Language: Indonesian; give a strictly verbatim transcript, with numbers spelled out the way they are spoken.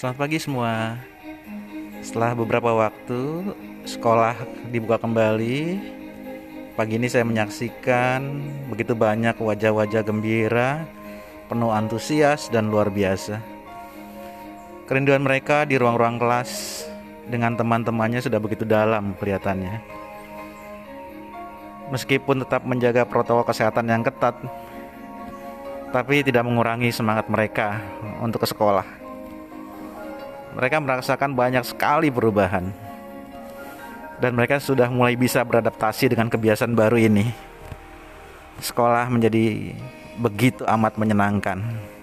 Selamat pagi semua. Setelah beberapa waktu sekolah dibuka kembali, pagi ini saya menyaksikan begitu banyak wajah-wajah gembira, penuh antusias dan luar biasa. Kerinduan mereka di ruang-ruang kelas dengan teman-temannya sudah begitu dalam kelihatannya. Meskipun tetap menjaga protokol kesehatan yang ketat, tapi tidak mengurangi semangat mereka untuk ke sekolah. Mereka merasakan banyak sekali perubahan, dan mereka sudah mulai bisa beradaptasi dengan kebiasaan baru ini. Sekolah menjadi begitu amat menyenangkan.